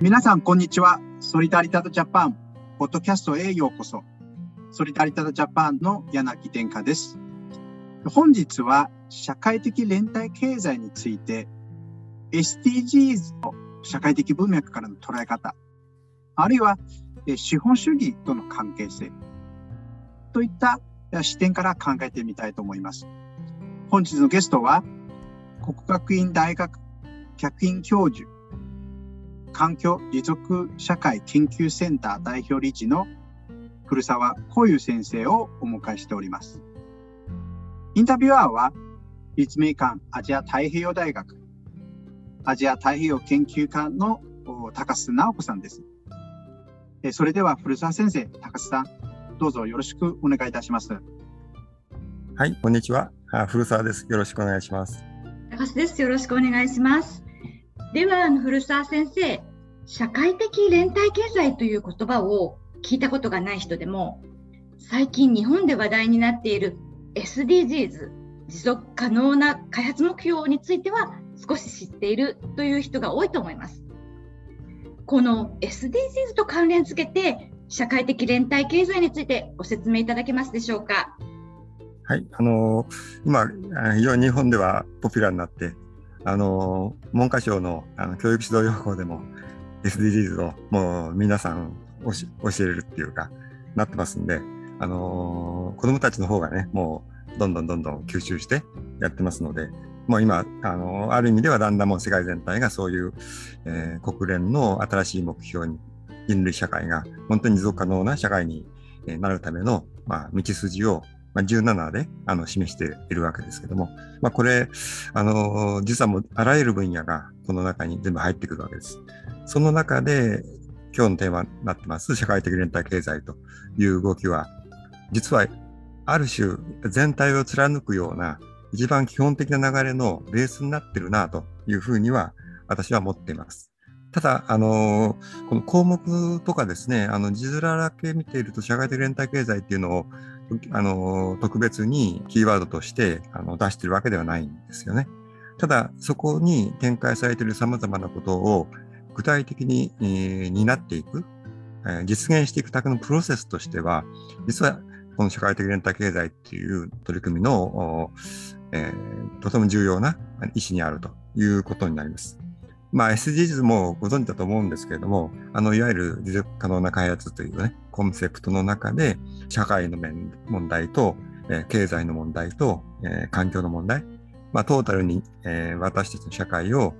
皆さんこんにちは。ソリダリタドジャパンポッドキャストへようこそ。ソリダリタドジャパンの柳殿下です。本日は社会的連帯経済について SDGs の社会的文脈からの捉え方、あるいは資本主義との関係性といった視点から考えてみたいと思います。本日のゲストは國學院大學客員教授、環境持続社会研究センター代表理事の古澤光祐先生をお迎えしております。インタビュアーは立命館アジア太平洋大学アジア太平洋研究科の高須直子さんです。それでは古澤先生、高須さん、どうぞよろしくお願いいたします。はい、こんにちは、古澤です。よろしくお願いします。高須です。よろしくお願いします。では古澤先生、社会的連帯経済という言葉を聞いたことがない人でも、最近日本で話題になっている SDGs 持続可能な開発目標については少し知っているという人が多いと思います。この SDGs と関連付けて社会的連帯経済についてご説明いただけますでしょうか。はい、今非常に日本ではポピュラーになって、文科省の教育指導要項でも SDGs をもう皆さん教えれるっていうかなってますんで、子どもたちの方がね、もうどんどん吸収してやってますので、もう今ある意味ではだんだんもう世界全体がそういう、国連の新しい目標に、人類社会が本当に持続可能な社会になるための、道筋を17で示しているわけですけども、これ実はもうあらゆる分野がこの中に全部入ってくるわけです。その中で今日のテーマになってます社会的連帯経済という動きは、実はある種全体を貫くような一番基本的な流れのベースになってるなというふうには私は思っています。ただこの項目とかですね、字面だけ見ていると社会的連帯経済っていうのを特別にキーワードとして出しているわけではないんですよね。ただそこに展開されている様々なことを具体的に担っていく、実現していくだけのプロセスとしては、実はこの社会的連帯経済っていう取り組みの、とても重要な意思にあるということになります。SDGs もご存知だと思うんですけれども、いわゆる持続可能な開発というね、コンセプトの中で、社会の問題と、経済の問題と、環境の問題、トータルに、私たちの社会を、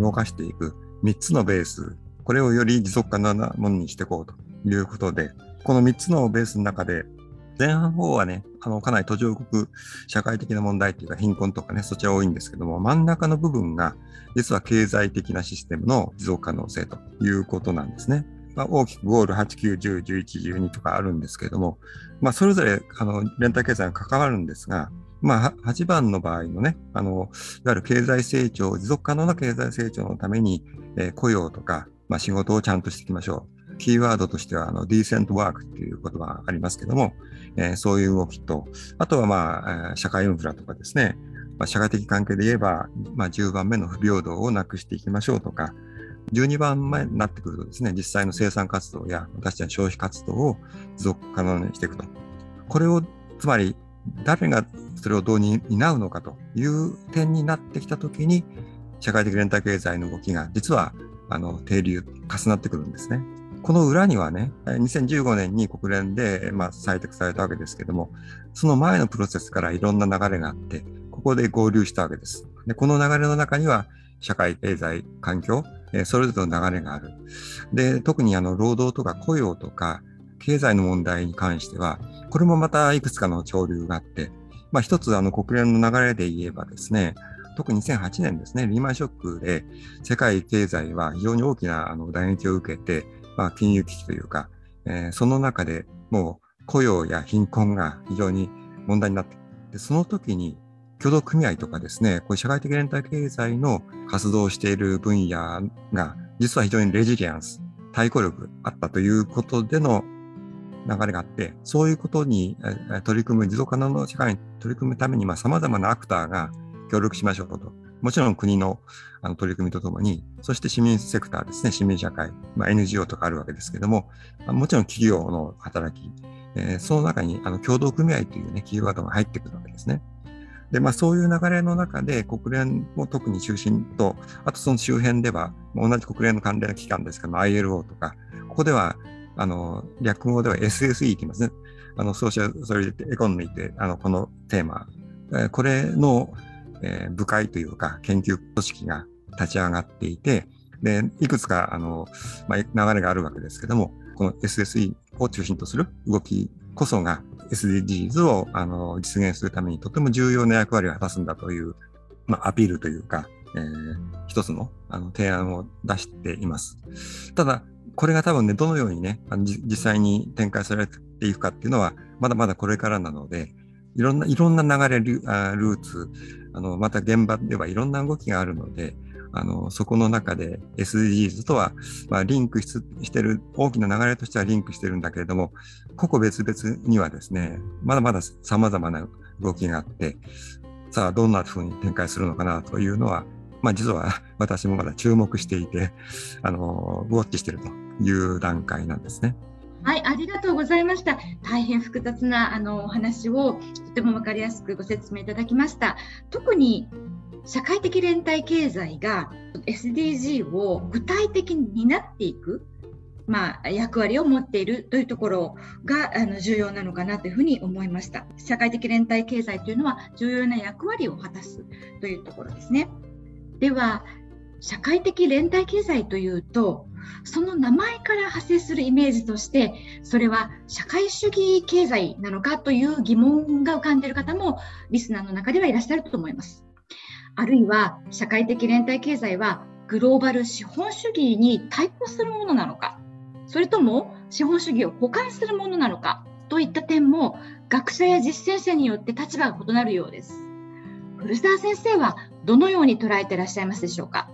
動かしていく3つのベース、これをより持続可能なものにしていこうということで、この3つのベースの中で、前半方はね、かなり途上国社会的な問題というか貧困とかね、そちら多いんですけども、真ん中の部分が実は経済的なシステムの持続可能性ということなんですね。大きくゴール8、9、10、11、12とかあるんですけども、それぞれ連帯経済が関わるんですが、8番の場合のね、いわゆる経済成長、持続可能な経済成長のために、雇用とか、仕事をちゃんとしていきましょう。キーワードとしてはディーセントワークという言葉がありますけども、そういう動きと、あとは社会インフラとかですね、社会的関係で言えば10番目の不平等をなくしていきましょうとか、12番目になってくるとですね、実際の生産活動や私たちの消費活動を持続可能にしていくと。これをつまり誰がそれをどうに担うのかという点になってきたときに、社会的連帯経済の動きが実は定流重なってくるんですね。この裏にはね、2015年に国連で採択されたわけですけども、その前のプロセスからいろんな流れがあって、ここで合流したわけです。で、この流れの中には社会、経済、環境、それぞれの流れがある。で、特に労働とか雇用とか経済の問題に関しては、これもまたいくつかの潮流があって、一つ国連の流れで言えばですね、特に2008年ですね、リーマンショックで世界経済は非常に大きな打撃を受けて、金融危機というか、その中でもう雇用や貧困が非常に問題になって、でその時に協同組合とかですね、こういう社会的連帯経済の活動をしている分野が実は非常にレジリエンス、対抗力あったということでの流れがあって、そういうことに取り組む、持続可能な社会に取り組むために様々なアクターが協力しましょうともちろん国の取り組みとともに、そして市民セクターですね、市民社会、NGO とかあるわけですけども、もちろん企業の働き、その中に共同組合というね、キーワードが入ってくるわけですね。で、そういう流れの中で国連も特に中心と、あとその周辺では同じ国連の関連機関ですけども ILO とか、ここでは略語では SSE と言いますね。ソーシャルソリデエコノミーってこのテーマ、これの、部会というか研究組織が立ち上がっていて、でいくつか流れがあるわけですけども、この SSE を中心とする動きこそが SDGs を実現するためにとても重要な役割を果たすんだという、アピールというか、一つの提案を出しています。ただこれが多分ね、どのようにね、実際に展開されていくかっていうのは、まだまだこれからなので、いろんな流れ、ルーツ、また現場ではいろんな動きがあるので、そこの中で SDGs とは、リンクしてる、大きな流れとしてはリンクしてるんだけれども、個々別々にはですね、まだまだ様々な動きがあって、さあどんなふうに展開するのかなというのは、実は私もまだ注目していて、ウォッチしているという段階なんですね。はい、ありがとうございました。大変複雑なお話をとても分かりやすくご説明いただきました。特に社会的連帯経済が SDG を具体的に担っていく、役割を持っているというところが重要なのかなというふうに思いました。社会的連帯経済というのは重要な役割を果たすというところですね。では、社会的連帯経済というと、その名前から派生するイメージとして、それは社会主義経済なのかという疑問が浮かんでいる方もリスナーの中ではいらっしゃると思います。あるいは社会的連帯経済はグローバル資本主義に対抗するものなのか、それとも資本主義を補完するものなのかといった点も、学者や実践者によって立場が異なるようです。古澤先生はどのように捉えていらっしゃいますでしょうか。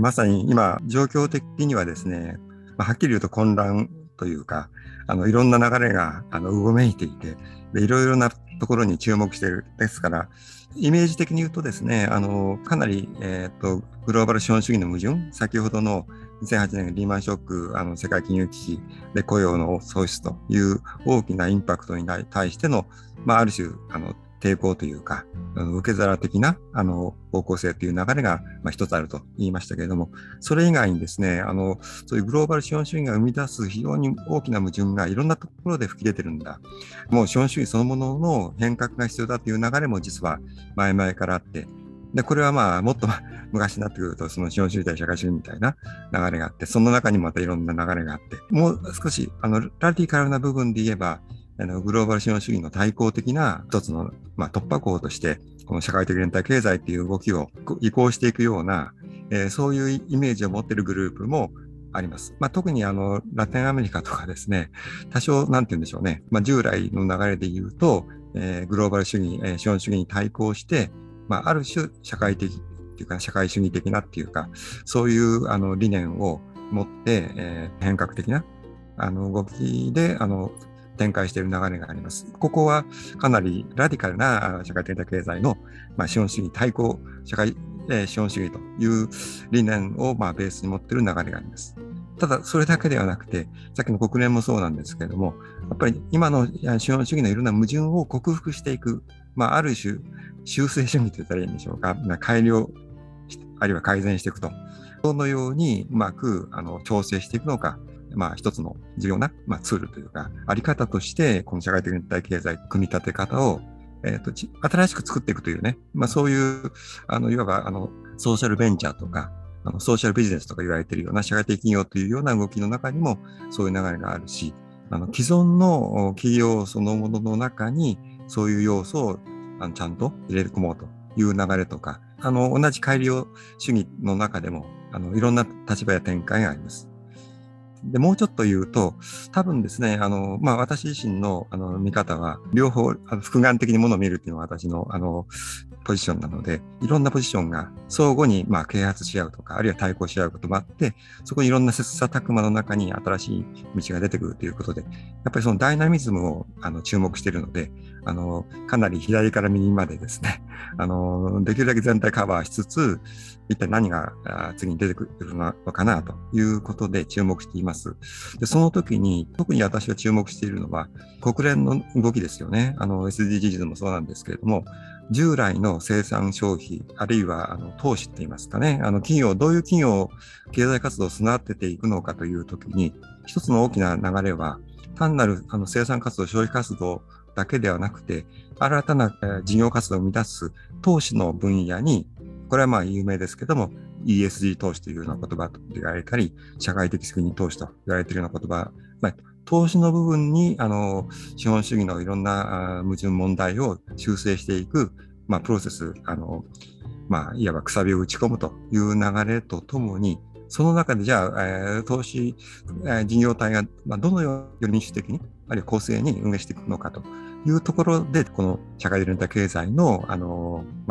まさに今状況的にはですね、はっきり言うと混乱というか、いろんな流れがうごめいていて、でいろいろなところに注目している。ですからイメージ的に言うとですね、かなり、グローバル資本主義の矛盾、先ほどの2008年のリーマンショック、世界金融危機で雇用の創出という大きなインパクトに対しての、ある種抵抗というか、受け皿的な方向性という流れが一つあると言いましたけれども、それ以外にですね、そういうグローバル資本主義が生み出す非常に大きな矛盾がいろんなところで吹き出てるんだ。もう資本主義そのものの変革が必要だという流れも実は前々からあって、でこれはもっと昔になってくると、その資本主義対社会主義みたいな流れがあって、その中にまたいろんな流れがあって、もう少しラディカルな部分で言えば、グローバル資本主義の対抗的な一つの、突破口として、この社会的連帯経済っていう動きを移行していくような、そういうイメージを持っているグループもあります。特にラテンアメリカとかですね、多少なんて言うんでしょうね、従来の流れで言うと、グローバル主義、資本主義に対抗して、ある種社会的っていうか、社会主義的なっていうか、そういう理念を持って、変革的な動きで、展開している流れがあります。ここはかなりラディカルな社会的な経済の、資本主義対抗、社会、資本主義という理念を、ベースに持っている流れがあります。ただ、それだけではなくて、さっきの国連もそうなんですけれども、やっぱり今の資本主義のいろんな矛盾を克服していく、ある種、修正主義と言ったらいいんでしょうか、改良、あるいは改善していくと。どのようにうまく調整していくのか。一つの重要な、ツールというか、あり方として、この社会的連帯経済、組み立て方を、新しく作っていくというね、そういう、いわば、ソーシャルベンチャーとか、ソーシャルビジネスとか言われているような、社会的企業というような動きの中にも、そういう流れがあるし、既存の企業そのものの中に、そういう要素を、ちゃんと入れ込もうという流れとか、同じ改良主義の中でも、いろんな立場や展開があります。でもうちょっと言うと、多分ですね、私自身の見方は、両方、複眼的にものを見るっていうのが私のポジションなので、いろんなポジションが相互に啓発し合うとか、あるいは対抗し合うこともあって、そこにいろんな切磋琢磨の中に新しい道が出てくるということで、やっぱりそのダイナミズムを注目しているので、かなり左から右までですね、できるだけ全体カバーしつつ、一体何が次に出てくるのかなということで注目しています。で、その時に特に私は注目しているのは国連の動きですよね。SDGs もそうなんですけれども、従来の生産消費、あるいは投資って言いますかね、企業、どういう企業を経済活動を育てていくのかという時に、一つの大きな流れは単なる生産活動、消費活動だけではなくて、新たな事業活動を生み出す投資の分野に、これはまあ有名ですけども ESG 投資というような言葉と言われたり、社会的責任投資と言われているような言葉、投資の部分に資本主義のいろんな矛盾問題を修正していく、プロセス、いわばくさびを打ち込むという流れとともに、その中でじゃあ、投資事業体がどのように民主的に、あるいは公正に運営していくのかというところで、この社会的連帯経済の、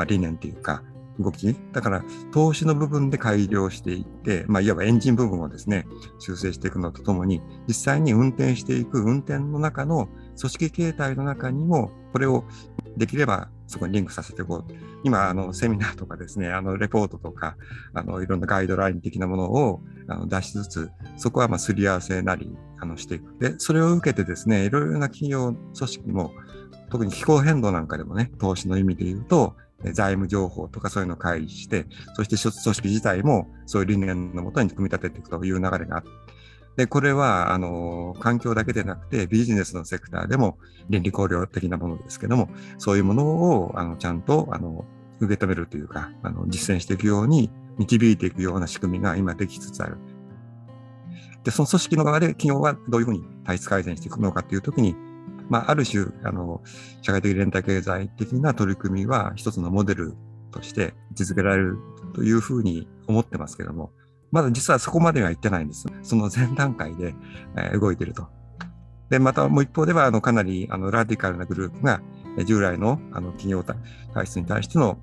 理念というか動き、だから投資の部分で改良していって、いわばエンジン部分をですね、修正していくのとともに、実際に運転していく運転の中の組織形態の中にも、これをできればそこにリンクさせていこう。今セミナーとかですね、レポートとかいろんなガイドライン的なものを出しつつ、そこはすり合わせなりしていく。で、それを受けてですね、いろいろな企業組織も、特に気候変動なんかでもね、投資の意味で言うと財務情報とかそういうのを開示して、そして組織自体もそういう理念のもとに組み立てていくという流れがあって、でこれは環境だけでなくてビジネスのセクターでも倫理考慮的なものですけども、そういうものをちゃんと受け止めるというか、実践していくように導いていくような仕組みが今できつつある。で、その組織の側で企業はどういうふうに体質改善していくのかというときに、ある種社会的連帯経済的な取り組みは一つのモデルとして実現られるというふうに思ってますけども、まだ実はそこまでは行ってないんです。その前段階で動いていると。で、またもう一方ではかなりラディカルなグループが従来の企業体質に対しての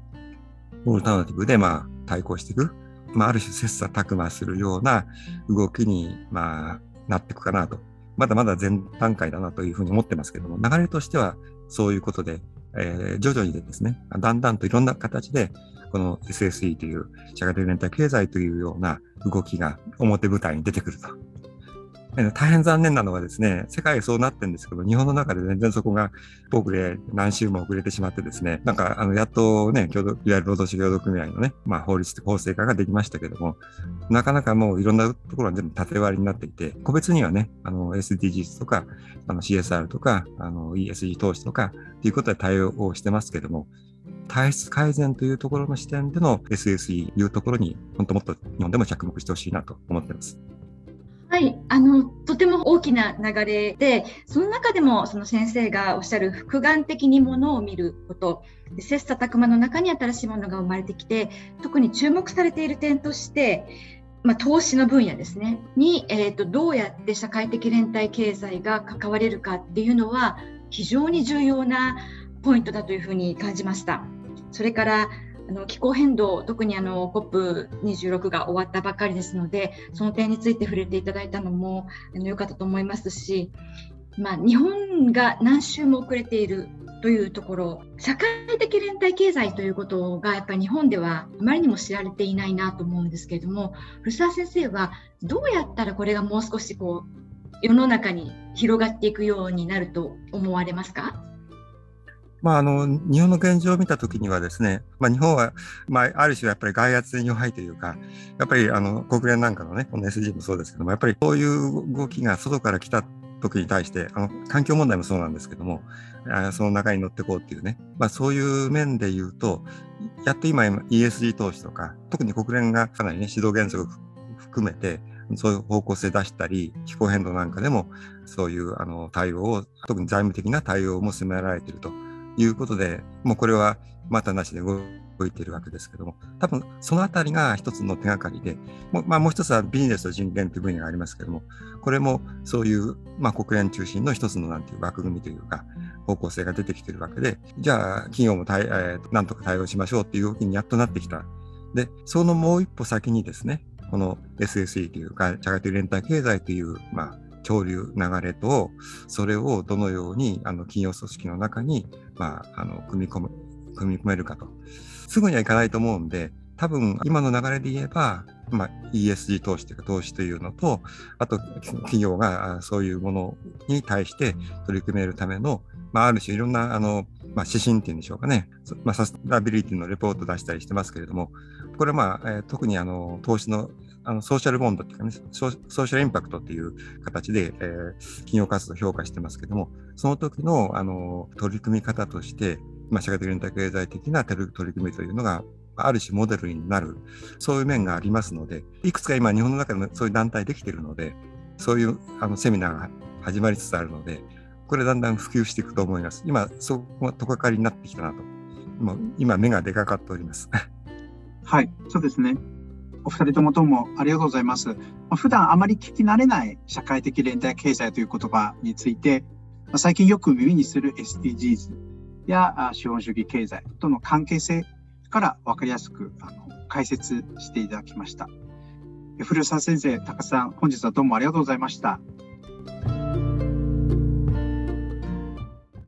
オルタナティブで対抗していく、ある種切磋琢磨するような動きになっていくかなと。まだまだ前段階だなというふうに思ってますけども、流れとしてはそういうことで、徐々にですね、だんだんといろんな形でこの SSE という社会的連帯経済というような動きが表舞台に出てくると。大変残念なのはですね、世界そうなってるんですけど、日本の中で全然そこが遅れ、何週も遅れてしまってですね、なんかやっとね、いわゆる労働者労働組合のね、法律法制化ができましたけども、なかなかもういろんなところは全部縦割りになっていて、個別にはね、SDGs とか、CSR とか、ESG 投資とかっていうことで対応をしてますけども、体質改善というところの視点での SSE というところに、本当もっと日本でも着目してほしいなと思ってます。はい、とても大きな流れで、その中でもその先生がおっしゃる複眼的にものを見ること、切磋琢磨の中に新しいものが生まれてきて、特に注目されている点として、投資の分野ですねに、どうやって社会的連帯経済が関われるかっていうのは非常に重要なポイントだというふうに感じました。それから気候変動、特にCOP26 が終わったばかりですので、その点について触れていただいたのも良かったと思いますし、日本が何周も遅れているというところ、社会的連帯経済ということがやっぱり日本ではあまりにも知られていないなと思うんですけれども、古澤先生はどうやったらこれがもう少し世の中に広がっていくようになると思われますか？日本の現状を見たときにはですね、日本は、ある種やっぱり外圧に弱いというか、やっぱり国連なんかのね、この SG もそうですけども、やっぱりこういう動きが外から来た時に対して、環境問題もそうなんですけども、その中に乗っていこうっていうね、そういう面で言うと、やっと今 ESG 投資とか、特に国連がかなりね、指導原則含めて、そういう方向性出したり、気候変動なんかでもそういう対応を、特に財務的な対応も進められていると。いうことで、もうこれはまたなしで動いているわけですけども、多分そのあたりが一つの手がかりで、もう一つはビジネスと人権という分野がありますけども、これもそういう、国連中心の一つのなんていう枠組みというか方向性が出てきているわけで、じゃあ企業もなんとか対応しましょうっていう動きにやっとなってきた。で、そのもう一歩先にですね、この SSE というか社会的連帯経済という潮流流れと、それをどのように企業組織の中に、組み込めるかと、すぐにはいかないと思うんで、多分今の流れで言えば、ESG 投資というか投資というのと、あと企業がそういうものに対して取り組めるための、ある種いろんな指針っていうんでしょうかね、サステナビリティのレポートを出したりしてますけれども、これは特に投資のソーシャルボンドというかね、ソーシャルインパクトという形で、企業活動を評価してますけども、その時の取り組み方として、社会的連帯経済的な取り組みというのがある種モデルになる、そういう面がありますので、いくつか今日本の中でもそういう団体できているので、そういうセミナーが始まりつつあるので、これだんだん普及していくと思います。今そこがとかかりになってきたなと、今目が出かかっております。はい、そうですね。お二人ともどうもありがとうございます。普段あまり聞き慣れない社会的連帯経済という言葉について、最近よく耳にする SDGs や資本主義経済との関係性から分かりやすく解説していただきました。古澤先生、高須さん、本日はどうもありがとうございました。